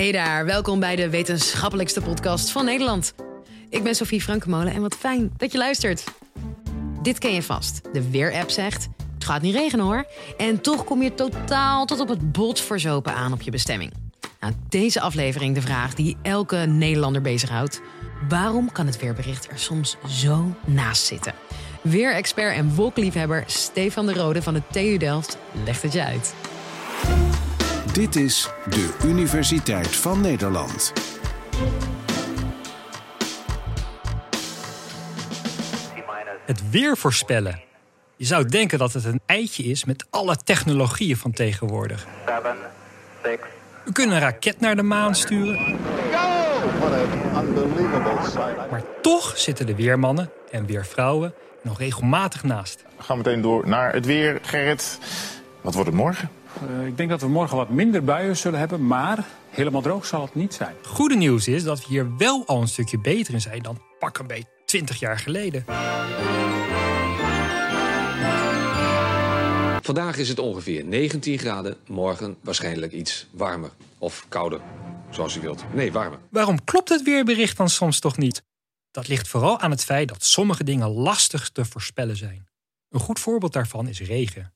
Hey daar, welkom bij de wetenschappelijkste podcast van Nederland. Ik ben Sofie Frankemolen en wat fijn dat je luistert. Dit ken je vast. De Weer-app zegt, het gaat niet regenen hoor. En toch kom je totaal tot op het bot verzopen aan op je bestemming. Nou, deze aflevering de vraag die elke Nederlander bezighoudt. Waarom kan het weerbericht er soms zo naast zitten? Weerexpert en wolkenliefhebber Stefan de Rode van de TU Delft legt het je uit. Dit is de Universiteit van Nederland. Het weer voorspellen. Je zou denken dat het een eitje is met alle technologieën van tegenwoordig. We kunnen een raket naar de maan sturen. Maar toch zitten de weermannen en weervrouwen nog regelmatig naast. We gaan meteen door naar het weer, Gerrit. Wat wordt het morgen? Ik denk dat we morgen wat minder buien zullen hebben, maar helemaal droog zal het niet zijn. Goede nieuws is dat we hier wel al een stukje beter in zijn dan pak een beetje 20 jaar geleden. Vandaag is het ongeveer 19 graden, morgen waarschijnlijk iets warmer of kouder, zoals u wilt. Nee, warmer. Waarom klopt het weerbericht dan soms toch niet? Dat ligt vooral aan het feit dat sommige dingen lastig te voorspellen zijn. Een goed voorbeeld daarvan is regen.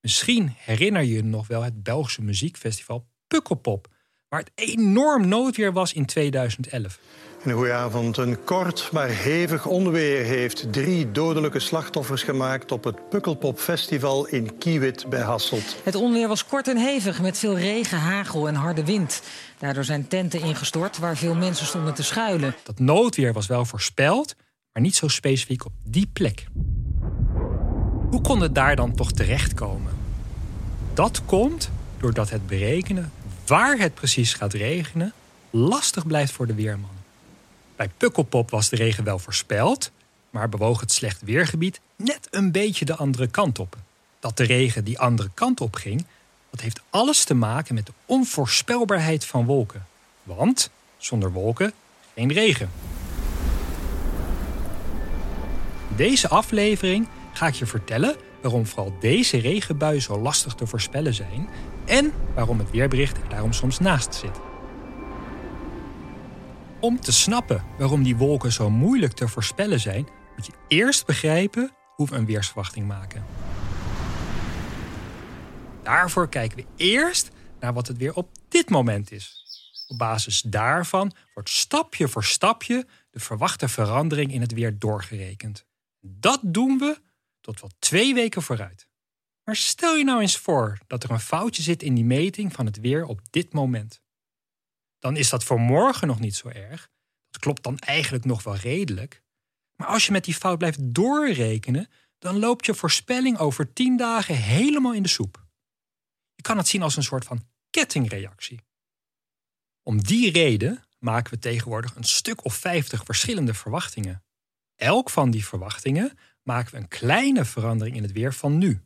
Misschien herinner je je nog wel het Belgische muziekfestival Pukkelpop, waar het enorm noodweer was in 2011. Een goeie avond. Een kort maar hevig onweer heeft 3 dodelijke slachtoffers gemaakt op het Pukkelpopfestival in Kiewit bij Hasselt. Het onweer was kort en hevig met veel regen, hagel en harde wind. Daardoor zijn tenten ingestort waar veel mensen stonden te schuilen. Dat noodweer was wel voorspeld, maar niet zo specifiek op die plek. Hoe kon het daar dan toch terechtkomen? Dat komt doordat het berekenen waar het precies gaat regenen lastig blijft voor de weerman. Bij Pukkelpop was de regen wel voorspeld, maar bewoog het slecht weergebied net een beetje de andere kant op. Dat de regen die andere kant op ging, dat heeft alles te maken met de onvoorspelbaarheid van wolken. Want zonder wolken geen regen. Deze aflevering ga ik je vertellen waarom vooral deze regenbuien zo lastig te voorspellen zijn en waarom het weerbericht er daarom soms naast zit. Om te snappen waarom die wolken zo moeilijk te voorspellen zijn, moet je eerst begrijpen hoe we een weersverwachting maken. Daarvoor kijken we eerst naar wat het weer op dit moment is. Op basis daarvan wordt stapje voor stapje de verwachte verandering in het weer doorgerekend. Dat doen we tot wel 2 weken vooruit. Maar stel je nou eens voor dat er een foutje zit in die meting van het weer op dit moment. Dan is dat voor morgen nog niet zo erg. Dat klopt dan eigenlijk nog wel redelijk. Maar als je met die fout blijft doorrekenen, dan loopt je voorspelling over 10 dagen helemaal in de soep. Je kan het zien als een soort van kettingreactie. Om die reden maken we tegenwoordig een stuk of 50 verschillende verwachtingen. Elk van die verwachtingen maken we een kleine verandering in het weer van nu.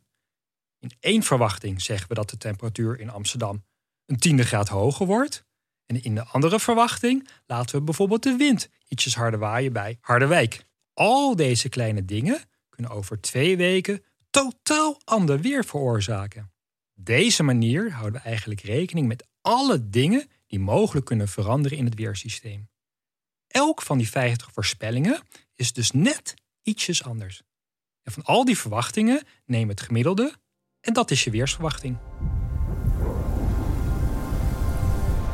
In 1 verwachting zeggen we dat de temperatuur in Amsterdam een 10e graad hoger wordt. En in de andere verwachting laten we bijvoorbeeld de wind ietsjes harder waaien bij Harderwijk. Al deze kleine dingen kunnen over 2 weken totaal ander weer veroorzaken. Op deze manier houden we eigenlijk rekening met alle dingen die mogelijk kunnen veranderen in het weersysteem. Elk van die 50 voorspellingen is dus net ietsjes anders. En van al die verwachtingen neem het gemiddelde en dat is je weersverwachting.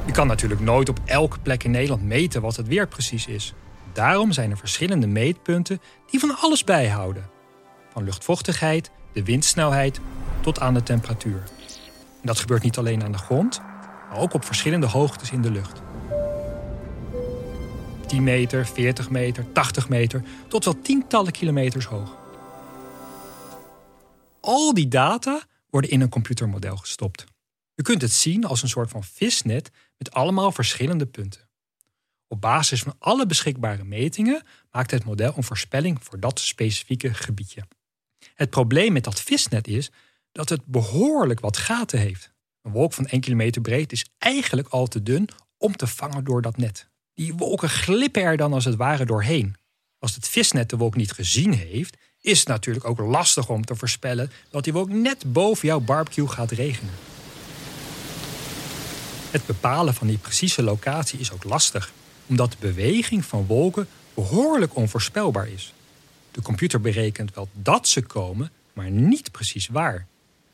Je kan natuurlijk nooit op elke plek in Nederland meten wat het weer precies is. Daarom zijn er verschillende meetpunten die van alles bijhouden. Van luchtvochtigheid, de windsnelheid tot aan de temperatuur. En dat gebeurt niet alleen aan de grond, maar ook op verschillende hoogtes in de lucht. 10 meter, 40 meter, 80 meter, tot wel tientallen kilometers hoog. Al die data worden in een computermodel gestopt. Je kunt het zien als een soort van visnet met allemaal verschillende punten. Op basis van alle beschikbare metingen maakt het model een voorspelling voor dat specifieke gebiedje. Het probleem met dat visnet is dat het behoorlijk wat gaten heeft. Een wolk van 1 kilometer breed is eigenlijk al te dun om te vangen door dat net. Die wolken glippen er dan als het ware doorheen. Als het visnet de wolk niet gezien heeft, is het natuurlijk ook lastig om te voorspellen dat die wolk net boven jouw barbecue gaat regenen. Het bepalen van die precieze locatie is ook lastig, omdat de beweging van wolken behoorlijk onvoorspelbaar is. De computer berekent wel dat ze komen, maar niet precies waar.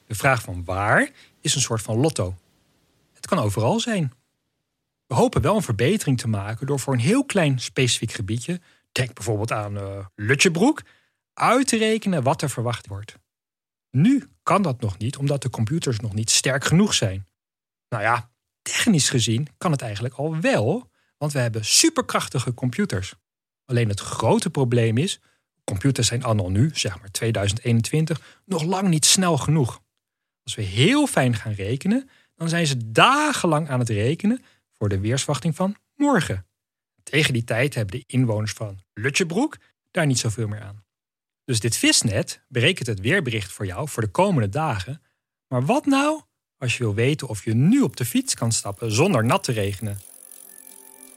De vraag van waar is een soort van lotto. Het kan overal zijn. We hopen wel een verbetering te maken door voor een heel klein specifiek gebiedje, denk bijvoorbeeld aan Lutjebroek, uit te rekenen wat er verwacht wordt. Nu kan dat nog niet, omdat de computers nog niet sterk genoeg zijn. Nou ja, technisch gezien kan het eigenlijk al wel, want we hebben superkrachtige computers. Alleen het grote probleem is, computers zijn anno nu, zeg maar 2021, nog lang niet snel genoeg. Als we heel fijn gaan rekenen, dan zijn ze dagenlang aan het rekenen voor de weersverwachting van morgen. Tegen die tijd hebben de inwoners van Lutjebroek daar niet zoveel meer aan. Dus dit visnet berekent het weerbericht voor jou voor de komende dagen. Maar wat nou als je wil weten of je nu op de fiets kan stappen zonder nat te regenen?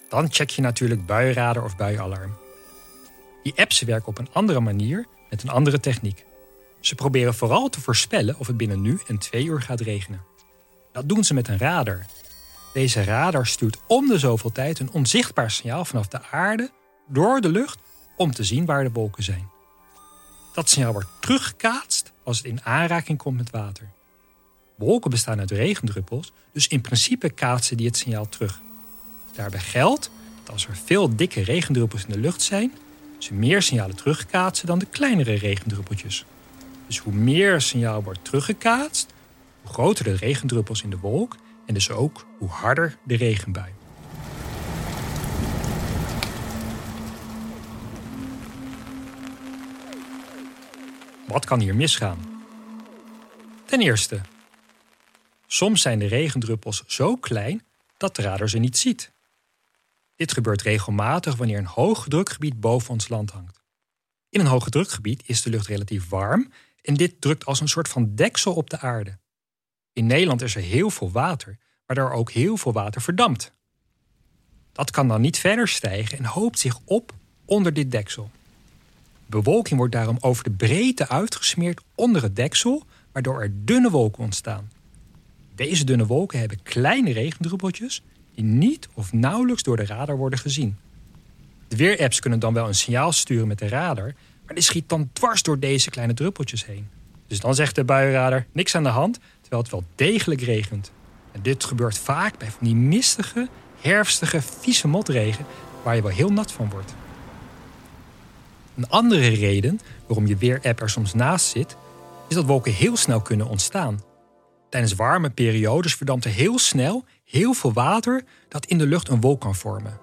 Dan check je natuurlijk buienradar of buienalarm. Die apps werken op een andere manier met een andere techniek. Ze proberen vooral te voorspellen of het binnen nu en 2 uur gaat regenen. Dat doen ze met een radar. Deze radar stuurt om de zoveel tijd een onzichtbaar signaal vanaf de aarde door de lucht om te zien waar de wolken zijn. Dat signaal wordt teruggekaatst als het in aanraking komt met water. Wolken bestaan uit regendruppels, dus in principe kaatsen die het signaal terug. Daarbij geldt dat als er veel dikke regendruppels in de lucht zijn, ze meer signalen terugkaatsen dan de kleinere regendruppeltjes. Dus hoe meer signaal wordt teruggekaatst, hoe groter de regendruppels in de wolk en dus ook hoe harder de regenbui. Wat kan hier misgaan? Ten eerste, soms zijn de regendruppels zo klein dat de radar ze niet ziet. Dit gebeurt regelmatig wanneer een hoogdrukgebied boven ons land hangt. In een hoogdrukgebied is de lucht relatief warm en dit drukt als een soort van deksel op de aarde. In Nederland is er heel veel water, waardoor ook heel veel water verdampt. Dat kan dan niet verder stijgen en hoopt zich op onder dit deksel. Bewolking wordt daarom over de breedte uitgesmeerd onder het deksel, waardoor er dunne wolken ontstaan. Deze dunne wolken hebben kleine regendruppeltjes die niet of nauwelijks door de radar worden gezien. De weerapps kunnen dan wel een signaal sturen met de radar, maar die schiet dan dwars door deze kleine druppeltjes heen. Dus dan zegt de buienradar niks aan de hand, terwijl het wel degelijk regent. En dit gebeurt vaak bij van die mistige, herfstige, vieze motregen waar je wel heel nat van wordt. Een andere reden waarom je weerapp er soms naast zit, is dat wolken heel snel kunnen ontstaan. Tijdens warme periodes verdampt er heel snel heel veel water dat in de lucht een wolk kan vormen.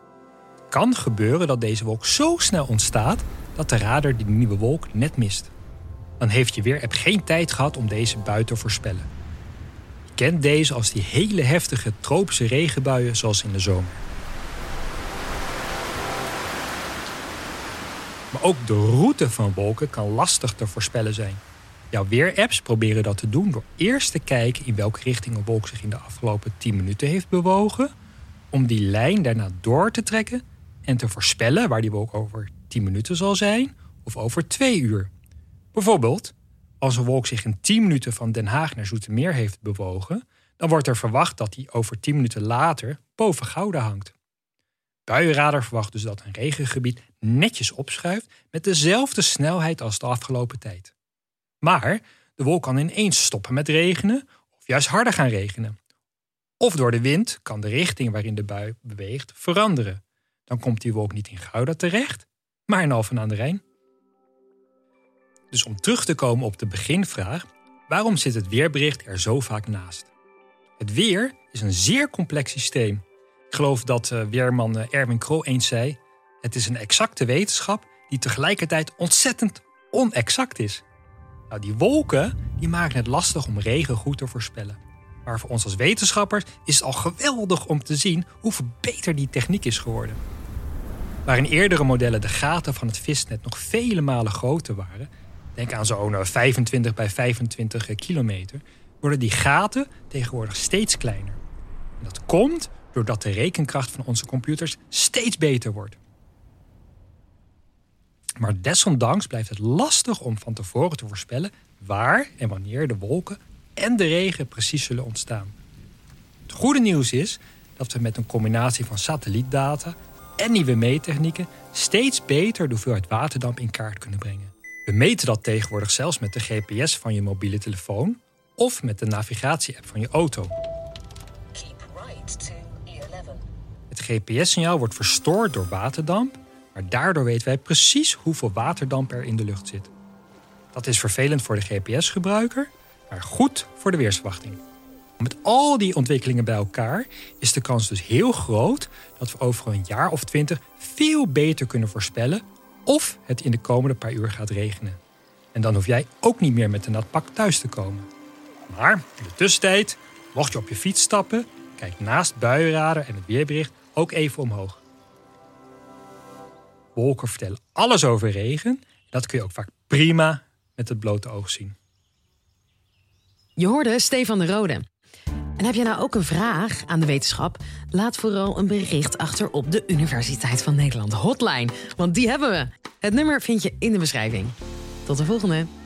Het kan gebeuren dat deze wolk zo snel ontstaat dat de radar die nieuwe wolk net mist. Dan heeft je weerapp geen tijd gehad om deze bui te voorspellen. Je kent deze als die hele heftige tropische regenbuien zoals in de zomer. Maar ook de route van wolken kan lastig te voorspellen zijn. Jouw weerapps proberen dat te doen door eerst te kijken in welke richting een wolk zich in de afgelopen 10 minuten heeft bewogen, om die lijn daarna door te trekken en te voorspellen waar die wolk over 10 minuten zal zijn of over 2 uur. Bijvoorbeeld, als een wolk zich in 10 minuten van Den Haag naar Zoetermeer heeft bewogen, dan wordt er verwacht dat die over 10 minuten later boven Gouda hangt. Buienradar verwacht dus dat een regengebied netjes opschuift met dezelfde snelheid als de afgelopen tijd. Maar de wolk kan ineens stoppen met regenen of juist harder gaan regenen. Of door de wind kan de richting waarin de bui beweegt veranderen. Dan komt die wolk niet in Gouda terecht, maar in Alphen aan de Rijn. Dus om terug te komen op de beginvraag, waarom zit het weerbericht er zo vaak naast? Het weer is een zeer complex systeem. Ik geloof dat weerman Erwin Krol eens zei, het is een exacte wetenschap die tegelijkertijd ontzettend onexact is. Nou, die wolken die maken het lastig om regen goed te voorspellen. Maar voor ons als wetenschappers is het al geweldig om te zien hoeveel beter die techniek is geworden. Waar in eerdere modellen de gaten van het visnet nog vele malen groter waren, denk aan zo'n 25 bij 25 kilometer, worden die gaten tegenwoordig steeds kleiner. En dat komt doordat de rekenkracht van onze computers steeds beter wordt. Maar desondanks blijft het lastig om van tevoren te voorspellen waar en wanneer de wolken en de regen precies zullen ontstaan. Het goede nieuws is dat we met een combinatie van satellietdata en nieuwe meettechnieken steeds beter de hoeveelheid waterdamp in kaart kunnen brengen. We meten dat tegenwoordig zelfs met de GPS van je mobiele telefoon of met de navigatie-app van je auto. Keep right to E11. Het GPS-signaal wordt verstoord door waterdamp, maar daardoor weten wij precies hoeveel waterdamp er in de lucht zit. Dat is vervelend voor de GPS-gebruiker, maar goed voor de weersverwachting. Met al die ontwikkelingen bij elkaar is de kans dus heel groot dat we over een jaar of 20 veel beter kunnen voorspellen of het in de komende paar uur gaat regenen. En dan hoef jij ook niet meer met een nat pak thuis te komen. Maar in de tussentijd, mocht je op je fiets stappen, kijk naast buienradar en het weerbericht ook even omhoog. Wolken vertellen alles over regen. Dat kun je ook vaak prima met het blote oog zien. Je hoorde Stefan de Rode. En heb je nou ook een vraag aan de wetenschap? Laat vooral een bericht achter op de Universiteit van Nederland hotline. Want die hebben we. Het nummer vind je in de beschrijving. Tot de volgende.